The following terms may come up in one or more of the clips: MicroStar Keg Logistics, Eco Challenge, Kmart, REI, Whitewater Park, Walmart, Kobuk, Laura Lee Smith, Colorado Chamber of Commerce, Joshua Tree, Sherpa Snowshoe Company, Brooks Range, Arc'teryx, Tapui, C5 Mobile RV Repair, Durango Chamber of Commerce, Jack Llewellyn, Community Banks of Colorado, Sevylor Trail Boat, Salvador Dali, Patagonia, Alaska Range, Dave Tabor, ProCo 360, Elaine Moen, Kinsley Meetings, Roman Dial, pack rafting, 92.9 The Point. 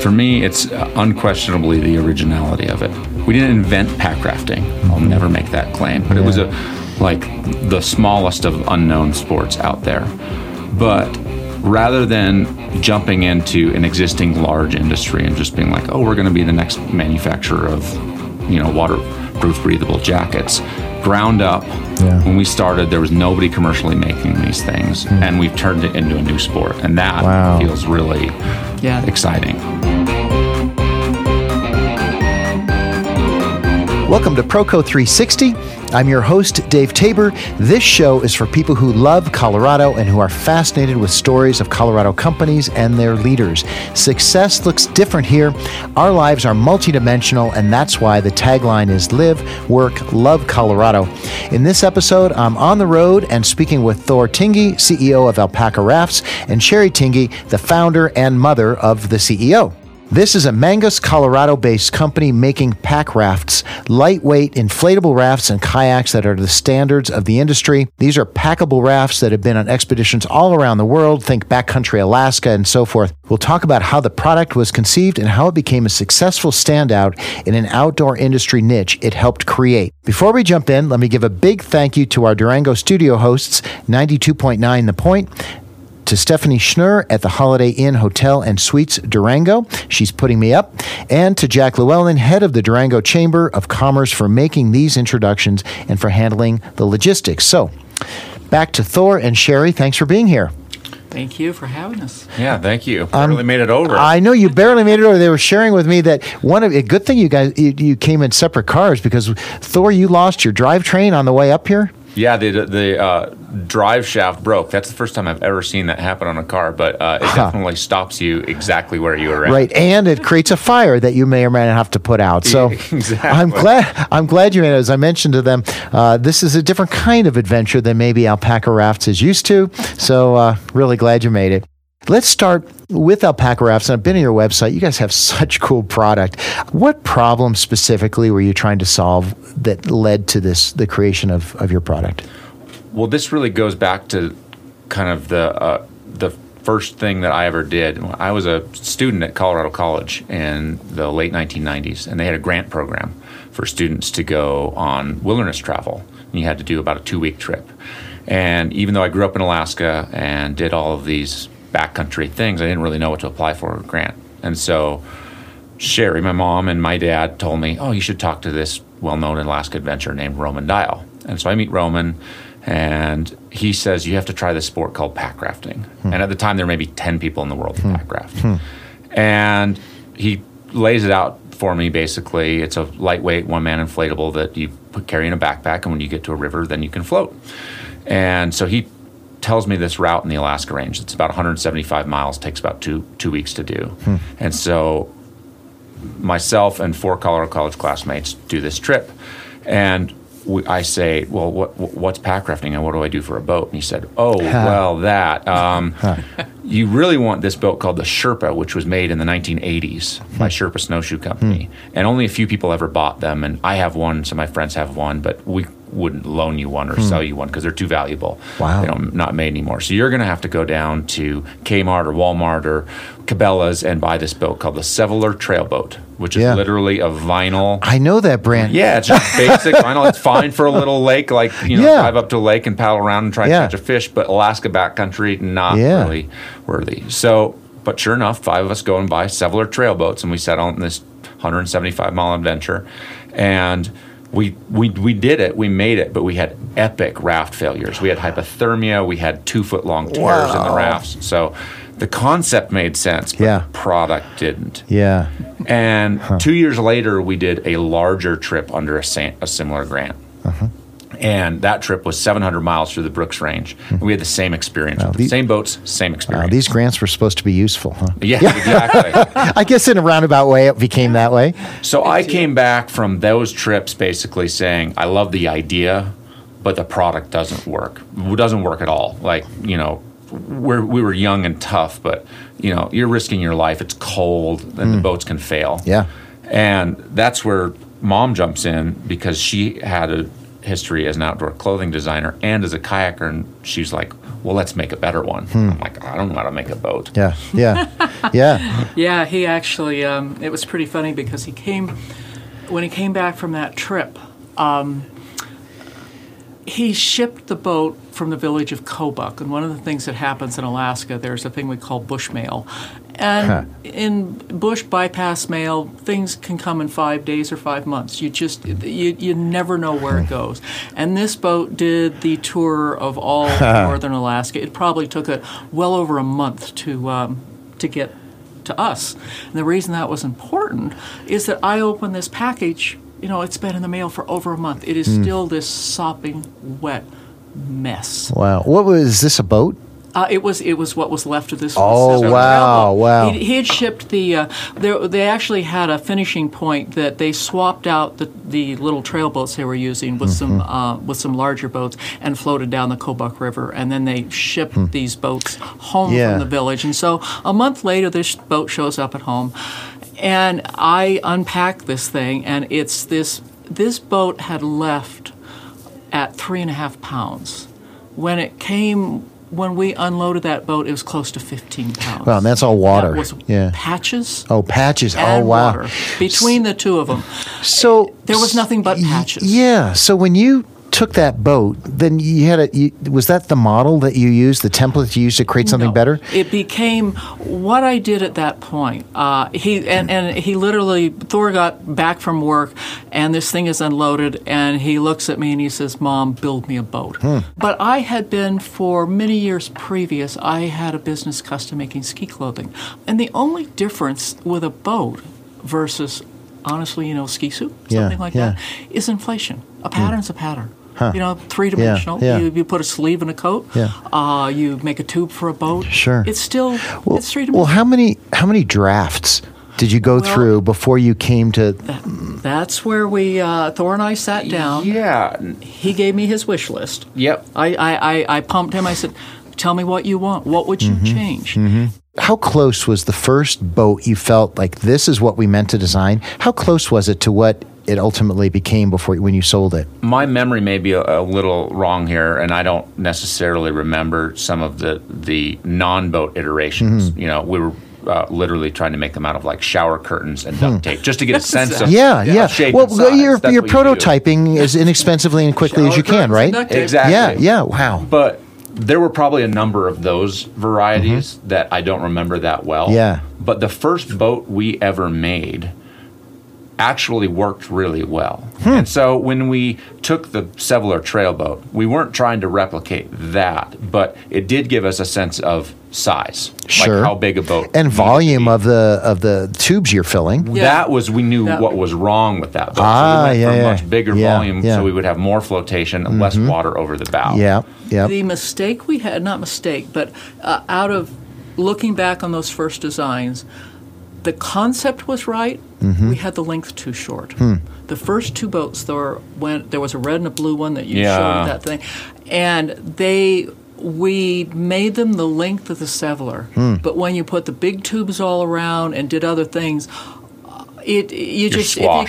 For me, it's unquestionably the originality of it. We didn't invent pack rafting. I'll never make that claim. But it was like the smallest of unknown sports out there. But rather than jumping into an existing large industry and just being like, oh, we're going to be the next manufacturer of, you know, waterproof breathable jackets, ground up, when we started, there was nobody commercially making these things, and we've turned it into a new sport, and that feels really exciting. Welcome to ProCo 360. I'm your host, Dave Tabor. This show is for people who love Colorado and who are fascinated with stories of Colorado companies and their leaders. Success looks different here. Our lives are multidimensional, and that's why the tagline is Live, Work, Love Colorado. In this episode, I'm on the road and speaking with Thor Tingey, CEO of Alpacka Rafts, and Sherry Tingey, the founder and mother of the CEO. This is a Mancos, Colorado-based company making pack rafts, lightweight inflatable rafts and kayaks that are the standards of the industry. These are packable rafts that have been on expeditions all around the world, think backcountry Alaska and so forth. We'll talk about how the product was conceived and how it became a successful standout in an outdoor industry niche it helped create. Before we jump in, let me give a big thank you to our Durango studio hosts, 92.9 The Point, to Stephanie Schnur at the Holiday Inn Hotel and Suites Durango. She's putting me up. And to Jack Llewellyn, head of the Durango Chamber of Commerce, for making these introductions and for handling the logistics. So, back to Thor and Sherry. Thanks for being here. Thank you for having us. Yeah, thank you. Barely made it over. I know you barely made it over. They were sharing with me that good thing you guys you came in separate cars, because Thor, you lost your drivetrain on the way up here. Yeah, the drive shaft broke. That's the first time I've ever seen that happen on a car, but it definitely stops you exactly where you were at. Right, and it creates a fire that you may or may not have to put out. So exactly. I'm glad you made it. As I mentioned to them, this is a different kind of adventure than maybe Alpacka Rafts is used to, so really glad you made it. Let's start with Alpacka Rafts, and I've been on your website. You guys have such cool product. What problem specifically were you trying to solve that led to this, the creation of your product? Well, this really goes back to kind of the first thing that I ever did. I was a student at Colorado College in the late 1990s, and they had a grant program for students to go on wilderness travel. And you had to do about a 2-week trip. And even though I grew up in Alaska and did all of these backcountry things, I didn't really know what to apply for a grant. And so Sherry, my mom, and my dad told me, oh, you should talk to this well-known Alaska adventurer named Roman Dial. And so I meet Roman, and he says, you have to try this sport called pack rafting. And at the time, there were maybe 10 people in the world that pack raft. And he lays it out for me, basically. It's a lightweight, one-man inflatable that you carry in a backpack, and when you get to a river, then you can float. And so he tells me this route in the Alaska Range. It's about 175 miles, takes about two weeks to do. And so myself and 4 Colorado College classmates do this trip. And I say, well, what's pack rafting and what do I do for a boat? And he said, you really want this boat called the Sherpa, which was made in the 1980s by Sherpa Snowshoe Company. And only a few people ever bought them. And I have one, so my friends have one, but we wouldn't loan you one or sell you one because they're too valuable. Wow. They're not made anymore. So you're going to have to go down to Kmart or Walmart or Cabela's and buy this boat called the Sevylor Trail Boat, which is literally a vinyl. I know that brand. Yeah, it's just basic vinyl. It's fine for a little lake, like, you know, drive up to a lake and paddle around and try to catch a fish, but Alaska backcountry, not really worthy. So, but sure enough, 5 of us go and buy Sevylor Trail Boats, and we set on this 175-mile adventure. And We did it. We made it, but we had epic raft failures. We had hypothermia. We had 2-foot-long tears in the rafts. So the concept made sense, but the product didn't. Yeah. And 2 years later, we did a larger trip under a similar grant. And that trip was 700 miles through the Brooks Range. And we had the same experience. Wow, same boats, same experience. These grants were supposed to be useful, huh? Yeah, exactly. I guess in a roundabout way, it became that way. So I came back from those trips basically saying, I love the idea, but the product doesn't work. It doesn't work at all. Like, you know, we were young and tough, but, you know, you're risking your life. It's cold, and the boats can fail. Yeah. And that's where Mom jumps in, because she had a history as an outdoor clothing designer and as a kayaker, and she's like, well, let's make a better one. I'm like, I don't know how to make a boat. Yeah. He actually, it was pretty funny because he came, when he came back from that trip, he shipped the boat from the village of Kobuk. And one of the things that happens in Alaska, there's a thing we call bushmail. And in bush bypass mail, things can come in 5 days or 5 months. You just you never know where it goes. And this boat did the tour of all northern Alaska. It probably took it well over a month to get to us. And the reason that was important is that I opened this package. You know, it's been in the mail for over a month. It is still this sopping wet mess. Wow. What was this, a boat? It was what was left of this. Oh, wow, wow. He had shipped the they actually had a finishing point that they swapped out the little trail boats they were using with some larger boats and floated down the Kobuk River, and then they shipped these boats home from the village. And so a month later, this boat shows up at home, and I unpack this thing, and it's this boat had left at 3.5 pounds. When it came... When we unloaded that boat, it was close to 15 pounds. Wow, and that's all water. That was patches. Oh, patches. And water. Between the two of them. So there was nothing but patches. Yeah. So when you took that boat, then you had was that the model that you used, the template you used to create something better? It became what I did at that point. He literally, Thor got back from work, and this thing is unloaded, and he looks at me and he says, "Mom, build me a boat." But I had been, for many years previous, I had a business custom making ski clothing. And the only difference with a boat versus, honestly, ski suit, something like that, is inflation. A pattern's a pattern. Three-dimensional. You put a sleeve in a coat. You make a tube for a boat. Sure. It's still it's three-dimensional. Well, how many drafts did you go through before you came to... That's where we, Thor and I sat down. Yeah. He gave me his wish list. Yep. I pumped him. I said, "Tell me what you want. What would you change?" How close was the first boat you felt like this is what we meant to design? How close was it to what it ultimately became when you sold it? My memory may be a little wrong here, and I don't necessarily remember some of the non-boat iterations. We were literally trying to make them out of like shower curtains and duct tape, just to get a sense of shape. Well, your prototyping as inexpensively and quickly as you can, right? Exactly. Yeah. Wow. But there were probably a number of those varieties that I don't remember that well. Yeah. But the first boat we ever made actually worked really well. And so when we took the Sevylor Trail Boat, we weren't trying to replicate that, but it did give us a sense of size, like how big a boat, and volume of the tubes you're filling. That was, we knew what was wrong with that boat. So we went for a much bigger volume, so we would have more flotation and less water over the bow. The mistake we had, not mistake, but out of looking back on those first designs, the concept was right. We had the length too short. The first two boats, there was a red and a blue one that you showed, that thing, and we made them the length of the Sevylor. But when you put the big tubes all around and did other things, you just got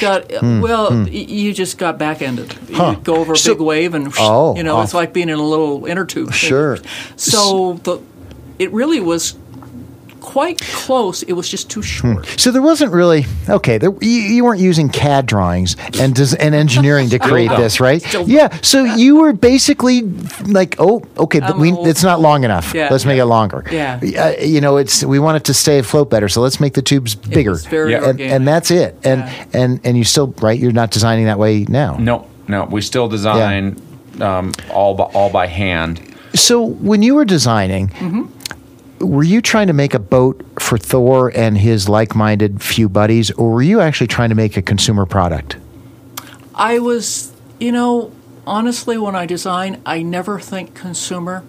back-ended. You go over a big wave, and it's like being in a little inner tube. Sure. So it really was quite close. It was just too short. So there wasn't really you weren't using CAD drawings and engineering to create this, right? So you were basically like, it's not long enough. Let's make it longer. We want it to stay afloat better, so let's make the tubes bigger. And that's it. And you still, right? You're not designing that way now. No. We still design all by hand. So when you were designing. Were you trying to make a boat for Thor and his like-minded few buddies, or were you actually trying to make a consumer product? I was, honestly, when I design, I never think consumer.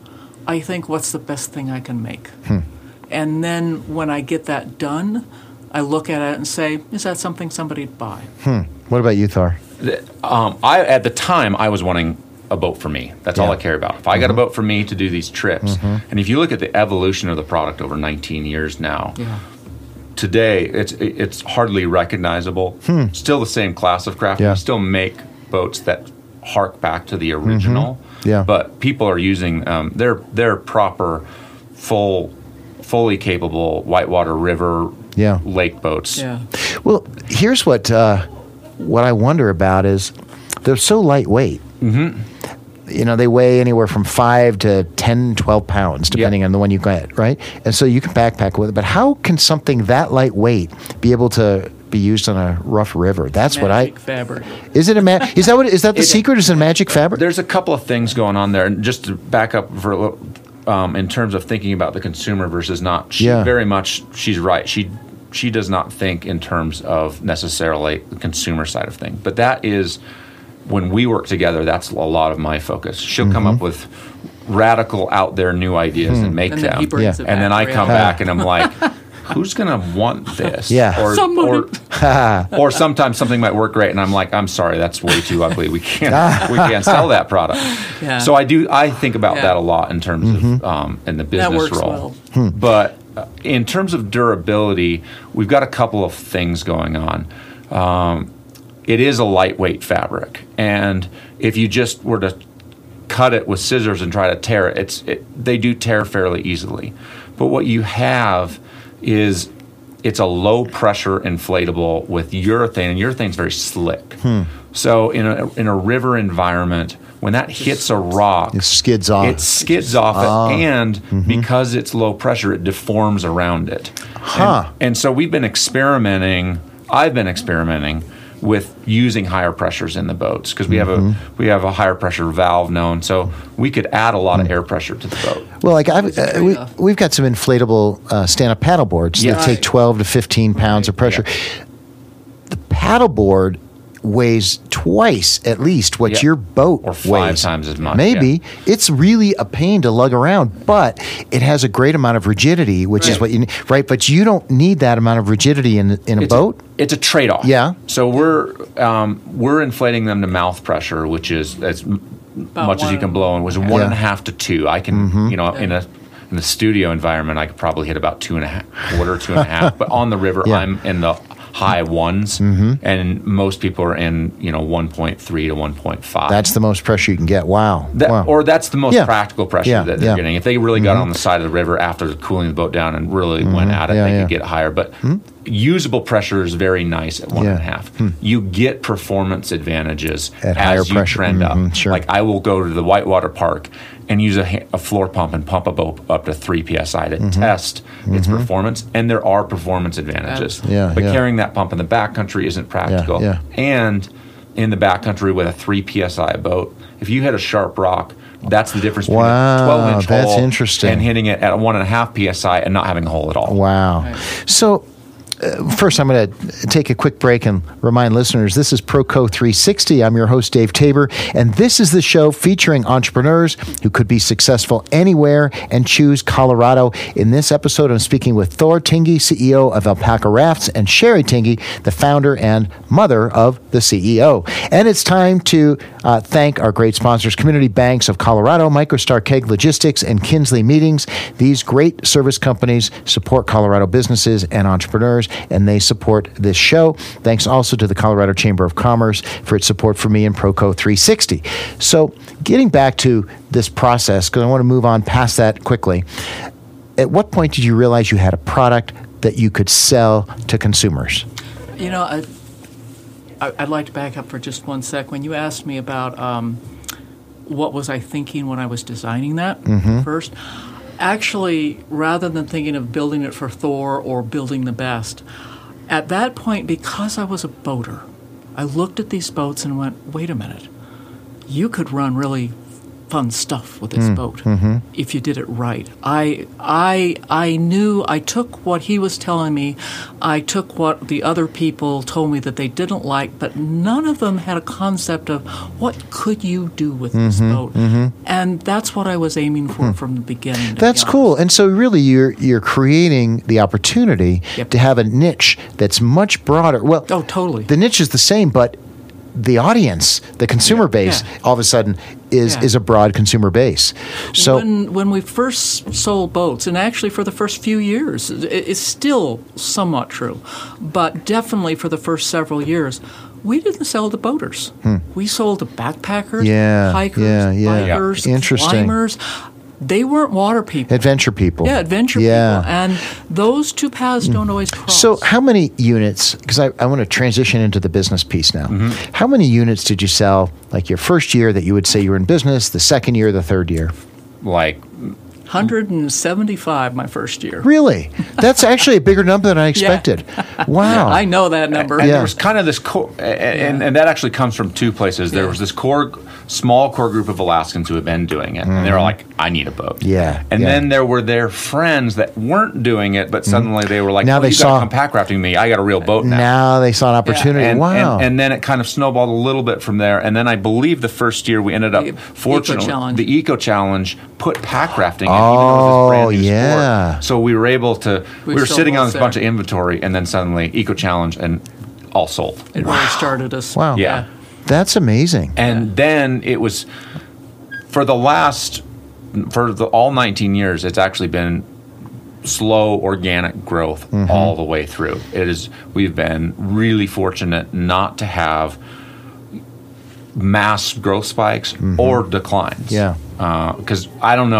I think, what's the best thing I can make? And then when I get that done, I look at it and say, is that something somebody'd buy? What about you, Thor? At the time, I was wanting a boat for me. That's all I care about. If I got a boat for me to do these trips, and if you look at the evolution of the product over 19 years now, today it's hardly recognizable. Still the same class of craft. We still make boats that hark back to the original, Yeah. But people are using their proper, fully capable whitewater river lake boats. Yeah. Well, here's what I wonder about is they're so lightweight. Mm-hmm. You know, they weigh anywhere from 5 to 10, 12 pounds, depending on the one you get, right? And so you can backpack with it. But how can something that lightweight be able to be used on a rough river? That's magic fabric. Is it a secret? Is it a magic fabric? There's a couple of things going on there. And just to back up for a little, in terms of thinking about the consumer versus not, she's right. She does not think in terms of necessarily the consumer side of things. But that is... when we work together, that's a lot of my focus. She'll come up with radical, out there, new ideas and make them. And then I come back and I'm like, who's going to want this? Yeah. Or sometimes something might work great, and I'm like, I'm sorry, that's way too ugly. We can't sell that product. Yeah. So I think about that a lot in terms of in the business role. Well. But in terms of durability, we've got a couple of things going on. It is a lightweight fabric, and if you just were to cut it with scissors and try to tear it, they do tear fairly easily. But what you have is it's a low-pressure inflatable with urethane, and urethane's very slick. So in a river environment, when that hits a rock, it skids off. And because it's low pressure, it deforms around it. And so we've been experimenting. I've been experimenting with using higher pressures in the boats because we have a higher pressure valve known, so we could add a lot of air pressure to the boat. Well, like we've got some inflatable stand-up paddle boards that take 12 to 15 pounds of pressure. Yeah. The paddle board weighs twice at least what your boat or five weighs. Times as much. Maybe. Yeah. It's really a pain to lug around, but it has a great amount of rigidity, which is what you need, right? But you don't need that amount of rigidity in a boat. It's a trade-off. Yeah. So we're inflating them to mouth pressure, which is as much as you can blow, and was 1.5 to 2. I can, in the studio environment, I could probably hit about 2.5, but on the river, I'm in the high ones, and most people are in 1.3 to 1.5. That's the most pressure you can get. Wow. Or that's the most practical pressure that they're getting. If they really got on the side of the river after cooling the boat down and really went at it, they could get higher. But usable pressure is very nice at 1.5. You get performance advantages at higher pressure. Trend up. Sure. Like I will go to the Whitewater Park and use a floor pump and pump a boat up to 3 psi to test its performance, and there are performance advantages. But carrying that pump in the backcountry isn't practical. And in the backcountry with a 3 psi boat, if you hit a sharp rock, that's the difference between a 12-inch hole and hitting it at a 1.5 psi and not having a hole at all. Wow. Right. So... first, I'm going to take a quick break and remind listeners, this is ProCo 360. I'm your host, Dave Tabor, and this is the show featuring entrepreneurs who could be successful anywhere and choose Colorado. In this episode, I'm speaking with Thor Tingey, CEO of Alpacka Rafts, and Sherry Tingey, the founder and mother of the CEO. And it's time to thank our great sponsors, Community Banks of Colorado, MicroStar Keg Logistics, and Kinsley Meetings. These great service companies support Colorado businesses and entrepreneurs, and they support this show. Thanks also to the Colorado Chamber of Commerce for its support for me and ProCo 360. So getting back to this process, because I want to move on past that quickly, at what point did you realize you had a product that you could sell to consumers? You know, I'd like to back up for just one sec. When you asked me about what was I thinking when I was designing that first, actually, rather than thinking of building it for Thor or building the best, at that point, because I was a boater, I looked at these boats and went, wait a minute, you could run really fun stuff with this boat if you did it right. I knew, I took what he was telling me, I took what the other people told me that they didn't like, but none of them had a concept of what could you do with this boat. And that's what I was aiming for from the beginning. That's cool. And so really you're creating the opportunity to have a niche that's much broader. Well, oh, totally. The niche is the same, but the audience, the consumer base, all of a sudden is a broad consumer base. So when we first sold boats, and actually for the first few years, it's still somewhat true, but definitely for the first several years, we didn't sell to boaters. We sold to backpackers, hikers, bikers, climbers. They weren't water people. Adventure people. Yeah, adventure people. And those two paths don't always cross. So how many units, because I want to transition into the business piece now. How many units did you sell, like your first year that you would say you were in business, the second year, the third year? Like 175 my first year. Really? That's actually a bigger number than I expected. Wow. I know that number. And there was kind of this core, and that actually comes from two places. There was this small core group of Alaskans who had been doing it, and they were like, I need a boat. And then there were their friends that weren't doing it, but suddenly they were like, now you got to come pack rafting with me. I got a real boat now. Now they saw an opportunity. And, and then it kind of snowballed a little bit from there. And then I believe the first year we ended up, fortunately, the Eco Challenge put pack rafting in. Sport. So we were able to, we were sitting on this bunch of inventory, and then suddenly Eco Challenge and all sold. It really started us. Yeah. That's amazing. And then it was, for all 19 years, it's actually been slow organic growth all the way through. It is, we've been really fortunate not to have mass growth spikes or declines. Because I don't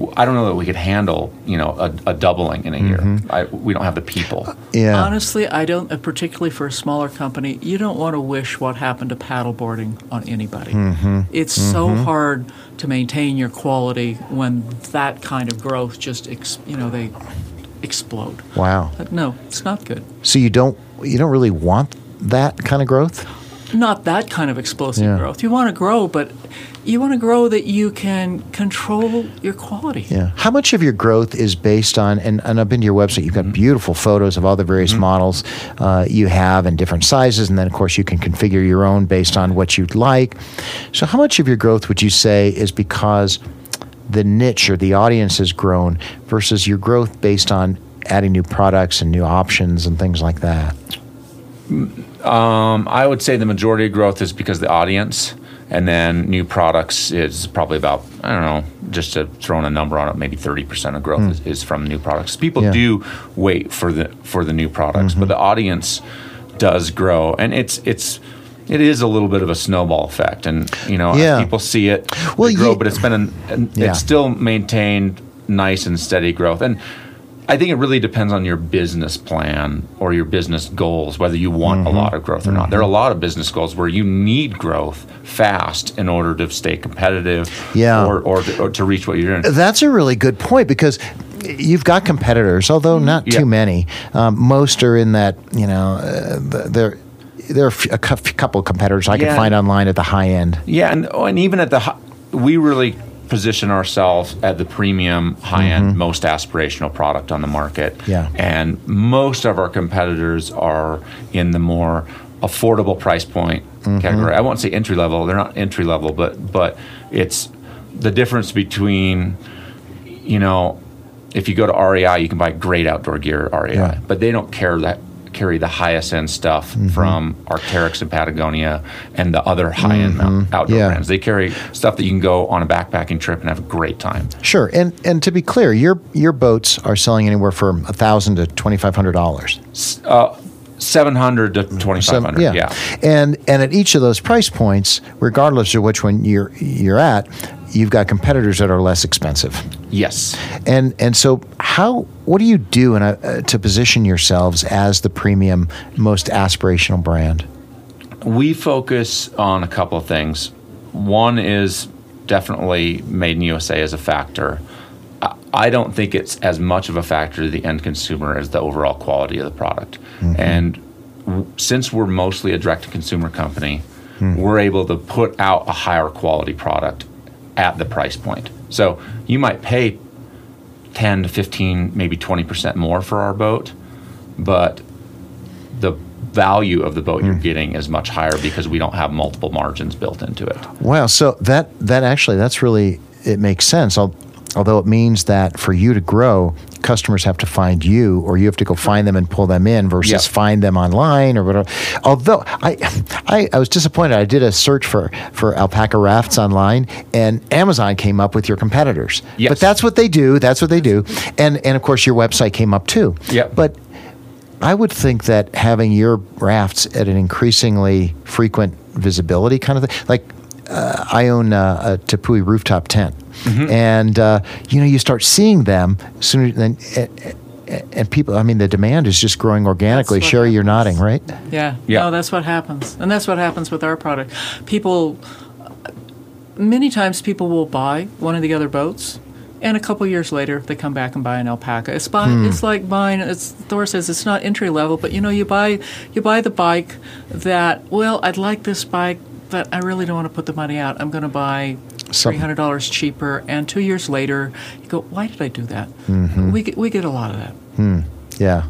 know that we could handle, a doubling in a year. We don't have the people. Honestly, I don't. Particularly for a smaller company, you don't want to wish what happened to paddleboarding on anybody. It's so hard to maintain your quality when that kind of growth just they explode. Wow. No, it's not good. So you don't really want that kind of growth. Not that kind of explosive growth. You want to grow, but you want to grow that you can control your quality. Yeah. How much of your growth is based on, and I've been to your website, you've got beautiful photos of all the various models you have in different sizes, and then, of course, you can configure your own based on what you'd like. So how much of your growth would you say is because the niche or the audience has grown versus your growth based on adding new products and new options and things like that? I would say the majority of growth is because of the audience, and then new products is probably about, just to throw in a number on it, maybe 30% of growth is from new products. People do wait for the new products, but the audience does grow, and it is a little bit of a snowball effect, and people see it grow, but it's been it's still maintained nice and steady growth. And I think it really depends on your business plan or your business goals, whether you want a lot of growth or not. There are a lot of business goals where you need growth fast in order to stay competitive or to reach what you're doing. That's a really good point, because you've got competitors, although not too many. Most are in that, there are a couple of competitors I can find online at the high end. Yeah, and even at the high, we really position ourselves at the premium, high-end, most aspirational product on the market. Yeah. And most of our competitors are in the more affordable price point category. I won't say entry-level. They're not entry-level, but it's the difference between, if you go to REI, you can buy great outdoor gear at REI, but they don't carry the highest end stuff from Arc'teryx and Patagonia and the other high end outdoor brands. They carry stuff that you can go on a backpacking trip and have a great time. Sure, and to be clear, your boats are selling anywhere from $1,000 to $2,500. $700 to $2,500. And at each of those price points, regardless of which one you're at, you've got competitors that are less expensive. Yes. And so what do you do to position yourselves as the premium, most aspirational brand? We focus on a couple of things. One is definitely made in USA as a factor. I don't think it's as much of a factor to the end consumer as the overall quality of the product. And since we're mostly a direct-to-consumer company, we're able to put out a higher quality product at the price point. So you might pay 10 to 15, maybe 20% more for our boat, but the value of the boat you're getting is much higher because we don't have multiple margins built into it. Wow, so that actually, that's really, it makes sense. Although it means that for you to grow, customers have to find you, or you have to go find them and pull them in versus find them online or whatever. Although I was disappointed. I did a search for Alpacka Rafts online, and Amazon came up with your competitors. Yes. But that's what they do. And of course, your website came up too. Yep. But I would think that having your rafts at an increasingly frequent visibility kind of thing, like I own a Tapui rooftop tent, mm-hmm. and you know, you start seeing them sooner than. And people, I mean, the demand is just growing organically. Sherry, you're nodding, right? Yeah. No, that's what happens. And that's what happens with our product. People, many times people will buy one of the other boats, and a couple years later, they come back and buy an Alpacka. It's, it's like buying, as Thor says, it's not entry level, but, you know, you buy the bike that, well, I'd like this bike, but I really don't want to put the money out. I'm going to buy $300 cheaper, and 2 years later, you go, why did I do that? Mm-hmm. We get a lot of that. Yeah,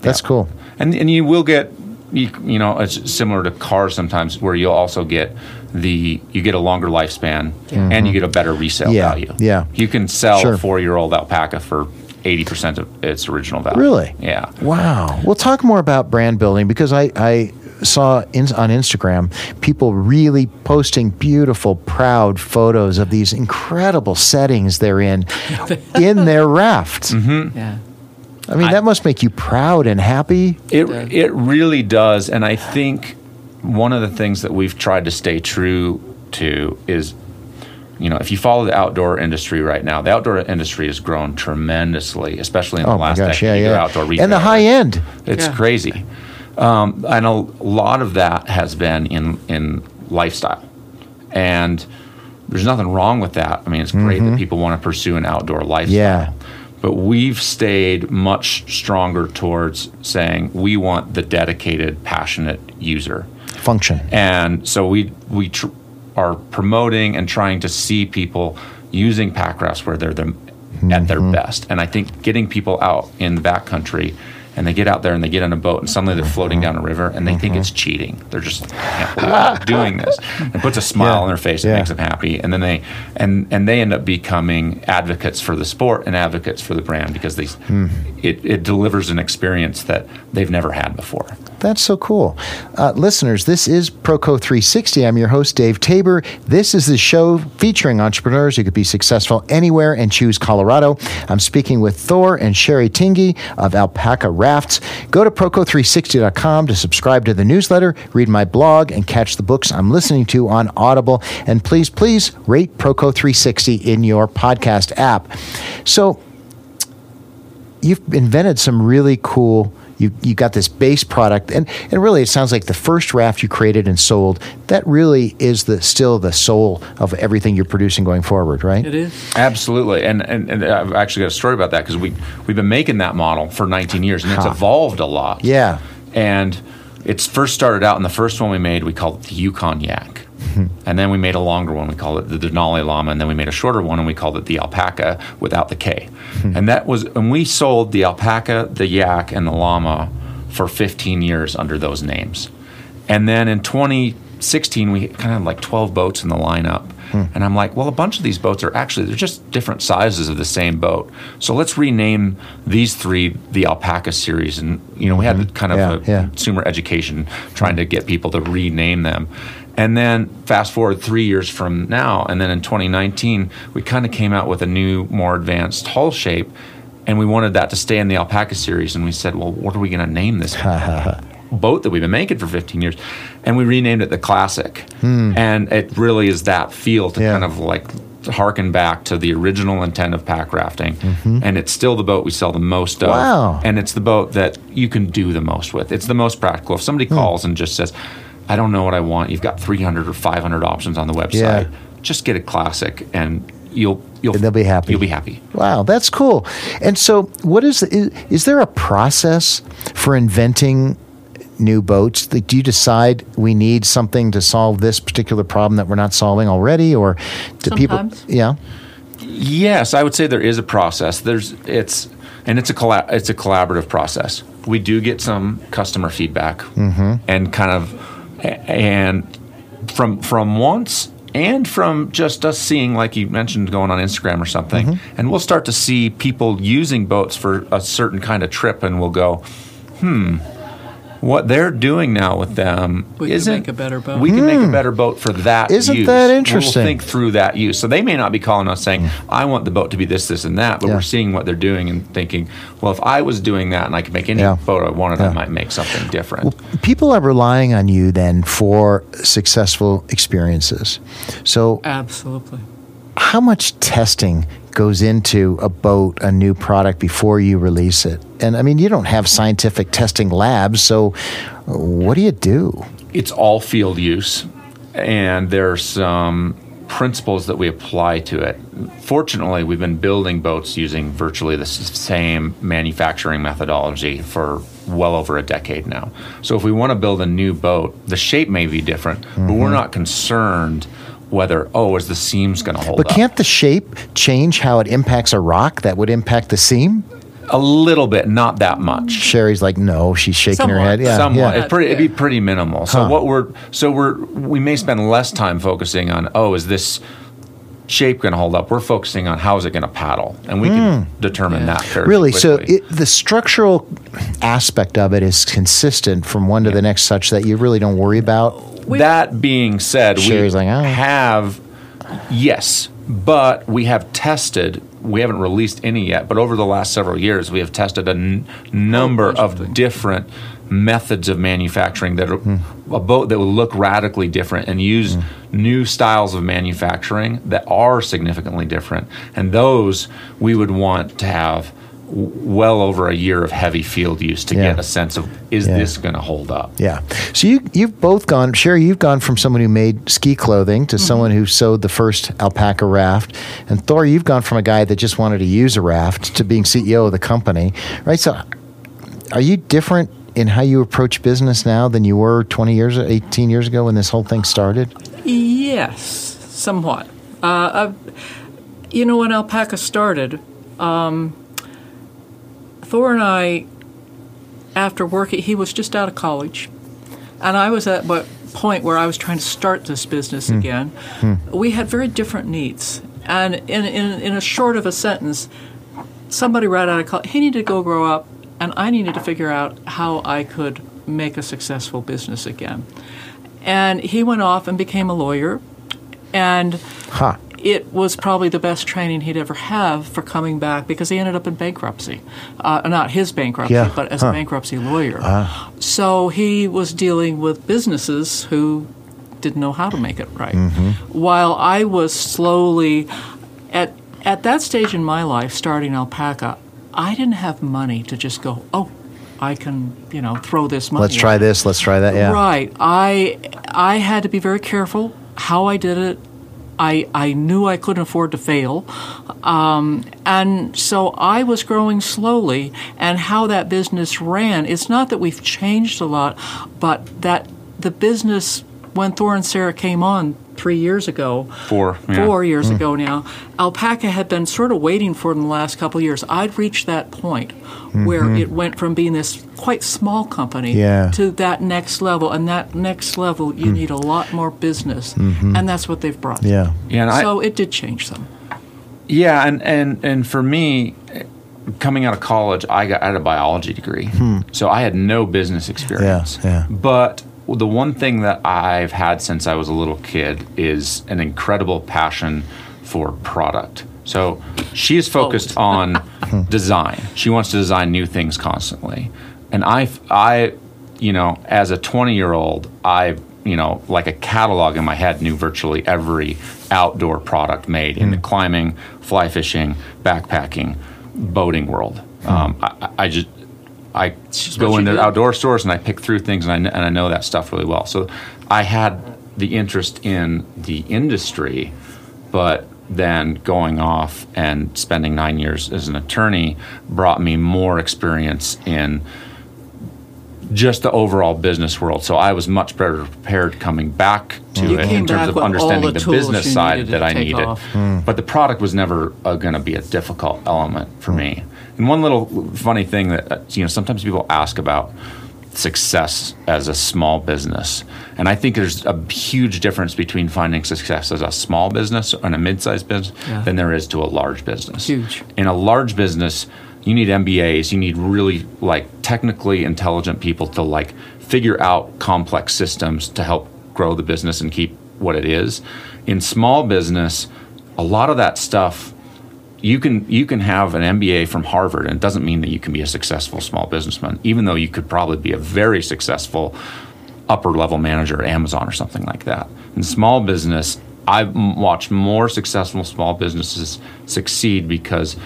that's cool. And you will get, you know, it's similar to cars sometimes, where you'll also get a longer lifespan, mm-hmm. and you get a better resale value. Yeah, you can sell a 4-year-old Alpacka for 80% of its original value. Really? Yeah. Wow. We'll talk more about brand building, because I saw on Instagram people really posting beautiful, proud photos of these incredible settings they're in their raft. Mm-hmm. Yeah. I mean, that must make you proud and happy. It really does. And I think one of the things that we've tried to stay true to is, you know, if you follow the outdoor industry right now, the outdoor industry has grown tremendously, especially in the last decade. Outdoor retail and the high end. It's crazy. And a lot of that has been in lifestyle. And there's nothing wrong with that. I mean, it's great that people want to pursue an outdoor lifestyle. Yeah. But we've stayed much stronger towards saying we want the dedicated, passionate user. Function. And so we are promoting and trying to see people using pack rafts where they're at their best. And I think getting people out in the backcountry, and they get out there and they get on a boat, and suddenly they're floating down a river, and they think it's cheating. They're just like, I can't believe I'm doing this. It puts a smile on their face. It makes them happy. And then they end up becoming advocates for the sport and advocates for the brand, because it delivers an experience that they've never had before. That's so cool. Listeners, this is ProCo 360. I'm your host, Dave Tabor. This is the show featuring entrepreneurs who could be successful anywhere and choose Colorado. I'm speaking with Thor and Sherry Tingey of Alpacka Raft. Go to proco360.com to subscribe to the newsletter, read my blog, and catch the books I'm listening to on Audible. And please, please rate ProCo 360 in your podcast app. So you've invented some really cool. You got this base product, and really it sounds like the first raft you created and sold, that really is still the soul of everything you're producing going forward, right? It is. Absolutely. And I've actually got a story about that, because we've been making that model for 19 years, and it's evolved a lot. Yeah. And it's first started out, and the first one we made, we called it the Yukon Yak. And then we made a longer one, we called it the Denali Llama, and then we made a shorter one, and we called it the Alpacka without the K. And that was, and we sold the Alpacka, the Yak, and the Llama for 15 years under those names. And then in 2016, we kind of had like 12 boats in the lineup. And I'm like, well, a bunch of these boats are actually, they're just different sizes of the same boat. So let's rename these three the Alpacka series. And, you know, we had kind of a consumer education trying to get people to rename them. And then fast forward 3 years from now, and then in 2019, we kind of came out with a new, more advanced hull shape, and we wanted that to stay in the Alpacka series. And we said, well, what are we going to name this boat that we've been making for 15 years? And we renamed it the Classic. And it really is that feel to kind of like harken back to the original intent of pack rafting. And it's still the boat we sell the most of. Wow. And it's the boat that you can do the most with. It's the most practical. If somebody calls and just says, I don't know what I want, you've got 300 or 500 options on the website. Just get a Classic, and and they'll be happy. You'll be happy. Wow, that's cool. And so, what is there a process for inventing new boats? Like, do you decide we need something to solve this particular problem that we're not solving already, or do sometimes people? Yeah. Yes, I would say there is a process. It's a collaborative process. We do get some customer feedback and kind of. And from once, and from just us seeing, like you mentioned, going on Instagram or something, and we'll start to see people using boats for a certain kind of trip, and we'll go, what they're doing now with them, we can make a better boat for that use. Isn't that interesting? We'll think through that use. So they may not be calling us saying, I want the boat to be this, this, and that, but we're seeing what they're doing and thinking, well, if I was doing that and I could make any boat I wanted, I might make something different. Well, people are relying on you then for successful experiences. So absolutely. How much testing goes into a boat, a new product, before you release it? And I mean, you don't have scientific testing labs, so what do you do? It's all field use, and there's some principles that we apply to it. Fortunately, we've been building boats using virtually the same manufacturing methodology for well over a decade now. So if we want to build a new boat, the shape may be different, but we're not concerned whether, is the seam's going to hold up. But can't the shape change how it impacts a rock that would impact the seam? A little bit, not that much. Sherry's like, no, she's shaking her head. Yeah, somewhat. Yeah. It'd be pretty minimal. So we may spend less time focusing on, is this shape going to hold up? We're focusing on how is it going to paddle, and we can determine that fairly quickly. So the structural aspect of it is consistent from one to the next, such that you really don't worry about. That being said, we have tested. We haven't released any yet, but over the last several years, we have tested a number of different methods of manufacturing that a boat that will look radically different and use new styles of manufacturing that are significantly different. And those we would want to have well over a year of heavy field use to get a sense of, is this going to hold up? Yeah. So you've both gone, Sherry, you've gone from someone who made ski clothing to someone who sewed the first Alpacka Raft. And Thor, you've gone from a guy that just wanted to use a raft to being CEO of the company, right? So are you different in how you approach business now than you were 18 years ago when this whole thing started? Yes, somewhat. When Alpacka started, Thor and I, after work, he was just out of college, and I was at what point where I was trying to start this business again. We had very different needs, and in a short of a sentence, somebody right out of college, he needed to go grow up, and I needed to figure out how I could make a successful business again. And he went off and became a lawyer, and it was probably the best training he'd ever have for coming back, because he ended up in bankruptcy. Not his bankruptcy, but as a bankruptcy lawyer. So he was dealing with businesses who didn't know how to make it right. While I was slowly, at that stage in my life, starting Alpacka, I didn't have money to just go, I can, throw this money. Let's try this, let's try that, yeah. Right. I had to be very careful how I did it. I knew I couldn't afford to fail, and so I was growing slowly, and how that business ran, it's not that we've changed a lot, but that the business, when Thor and Sarah came on 3 years ago, four years ago now, Alpacka had been sort of waiting for them the last couple of years. I'd reached that point where it went from being this quite small company to that next level, and that next level you need a lot more business, and that's what they've brought. So it did change them. Yeah, and for me, coming out of college, I had a biology degree, so I had no business experience. Yeah. But the one thing that I've had since I was a little kid is an incredible passion for product. So she is focused on design. She wants to design new things constantly. And I as a 20-year-old, like a catalog in my head, knew virtually every outdoor product made in the climbing, fly fishing, backpacking, boating world. I go into outdoor stores and I pick through things, and I know that stuff really well. So I had the interest in the industry, but then going off and spending 9 years as an attorney brought me more experience in just the overall business world. So I was much better prepared coming back to it in terms of understanding the business side that I needed. But the product was never going to be a difficult element for me. And one little funny thing that sometimes people ask about success as a small business, and I think there's a huge difference between finding success as a small business and a mid-sized business than there is to a large business. Huge. In a large business, you need MBAs, you need really like technically intelligent people to like figure out complex systems to help grow the business and keep what it is. In small business, a lot of that stuff, you can have an MBA from Harvard and it doesn't mean that you can be a successful small businessman, even though you could probably be a very successful upper level manager at Amazon or something like that. In small business, I've watched more successful small businesses succeed because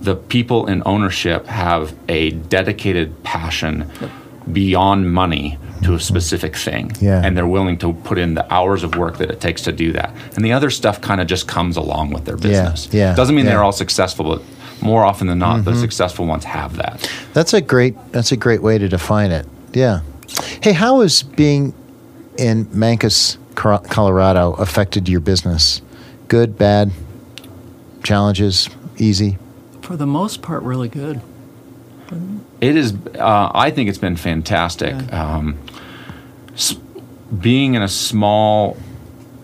the people in ownership have a dedicated passion beyond money to a specific thing. Yeah. And they're willing to put in the hours of work that it takes to do that. And the other stuff kind of just comes along with their business. Yeah. Yeah. Doesn't mean they're all successful, but more often than not, the successful ones have that. That's a great way to define it. Yeah. Hey, how has being in Mancos, Colorado affected your business? Good, bad, challenges, easy? For the most part, really good. It is. I think it's been fantastic. Yeah. Being in a small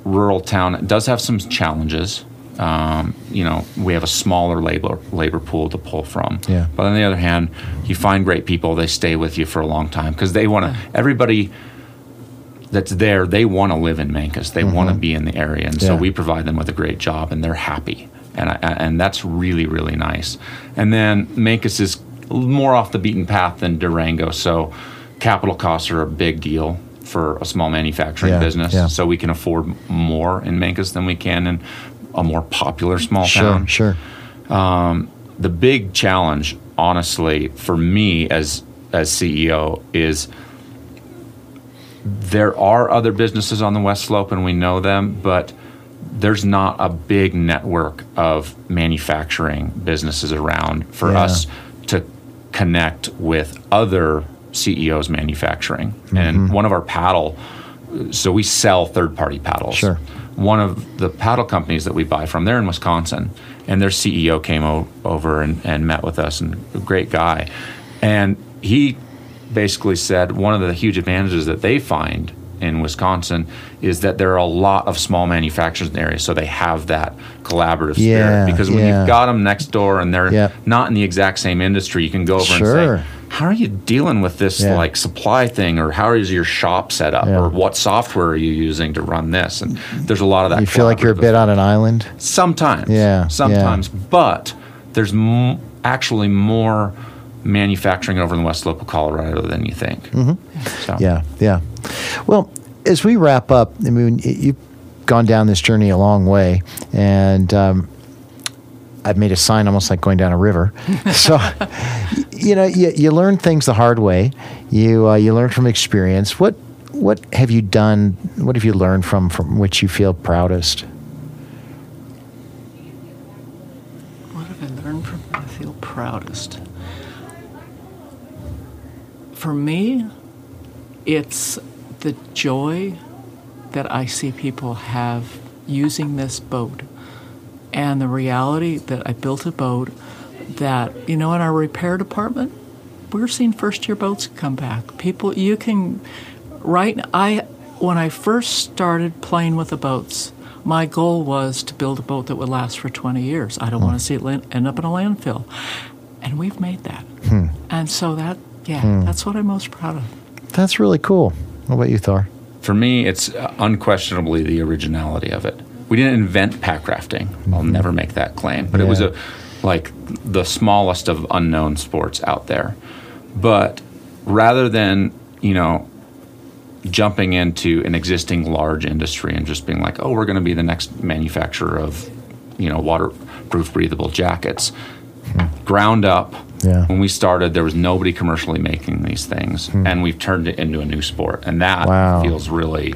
rural town, it does have some challenges. We have a smaller labor pool to pull from. Yeah. But on the other hand, you find great people. They stay with you for a long time because they want to. Yeah. Everybody that's there, they want to live in Mancos. They want to be in the area, and so we provide them with a great job, and they're happy. And that's really, really nice. And then Mancos is more off the beaten path than Durango, so capital costs are a big deal for a small manufacturing business. Yeah. So we can afford more in Mancos than we can in a more popular small town. Sure. The big challenge, honestly, for me as CEO is there are other businesses on the West Slope, and we know them, but there's not a big network of manufacturing businesses around for us to connect with other CEOs manufacturing. And one of our paddle, so we sell third-party paddles. Sure. One of the paddle companies that we buy from, they're in Wisconsin, and their CEO came over and met with us, and a great guy. And he basically said one of the huge advantages that they find in Wisconsin is that there are a lot of small manufacturers in the area, so they have that collaborative spirit. Because when you've got them next door and they're not in the exact same industry, you can go over and say, how are you dealing with this like supply thing, or how is your shop set up, or what software are you using to run this? And there's a lot of that. You feel like you're a bit on an island? Sometimes. Yeah. Sometimes. Yeah. But there's actually more manufacturing over in the West Slope of Colorado than you think. Mm-hmm. So. Yeah. Well, as we wrap up, I mean, you've gone down this journey a long way, and I've made a sign almost like going down a river. So, you learn things the hard way. You learn from experience. What have you done? What have you learned from which you feel proudest? What have I learned from I feel proudest? For me, it's the joy that I see people have using this boat and the reality that I built a boat that, in our repair department, we're seeing first-year boats come back. People, you can, when I first started playing with the boats, my goal was to build a boat that would last for 20 years. I don't want to see it end up in a landfill. And we've made that. And so that... that's what I'm most proud of. That's really cool. What about you, Thor? For me, it's unquestionably the originality of it. We didn't invent pack rafting. I'll never make that claim. But it was the smallest of unknown sports out there. But rather than, jumping into an existing large industry and just being like, oh, we're going to be the next manufacturer of, waterproof breathable jackets, ground up. Yeah. When we started, there was nobody commercially making these things, and we've turned it into a new sport, and that feels really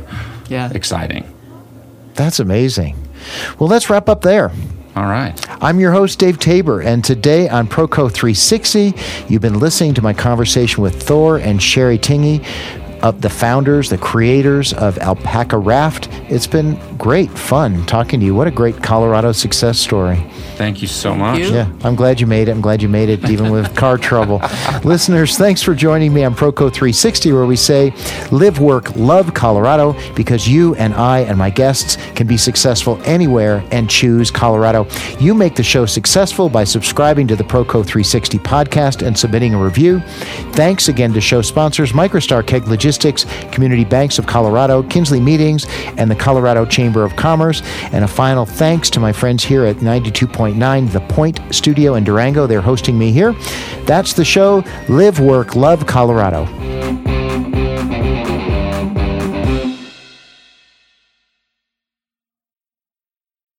exciting. That's amazing. Well, let's wrap up there. All right. I'm your host, Dave Tabor, and today on ProCo 360, you've been listening to my conversation with Thor and Sherry Tingey of the founders, the creators of Alpacka Raft. It's been great fun talking to you. What a great Colorado success story. Thank you so much. Yeah, I'm glad you made it. I'm glad you made it even with car trouble. Listeners, thanks for joining me on ProCo 360, where we say live, work, love Colorado, because you and I and my guests can be successful anywhere and choose Colorado. You make the show successful by subscribing to the ProCo 360 podcast and submitting a review. Thanks again to show sponsors MicroStar Keg Logistics, Community Banks of Colorado, Kinsley Meetings, and the Colorado Chamber of Commerce. And a final thanks to my friends here at 92.9 The Point Studio in Durango. They're hosting me here. That's the show. Live, work, love Colorado.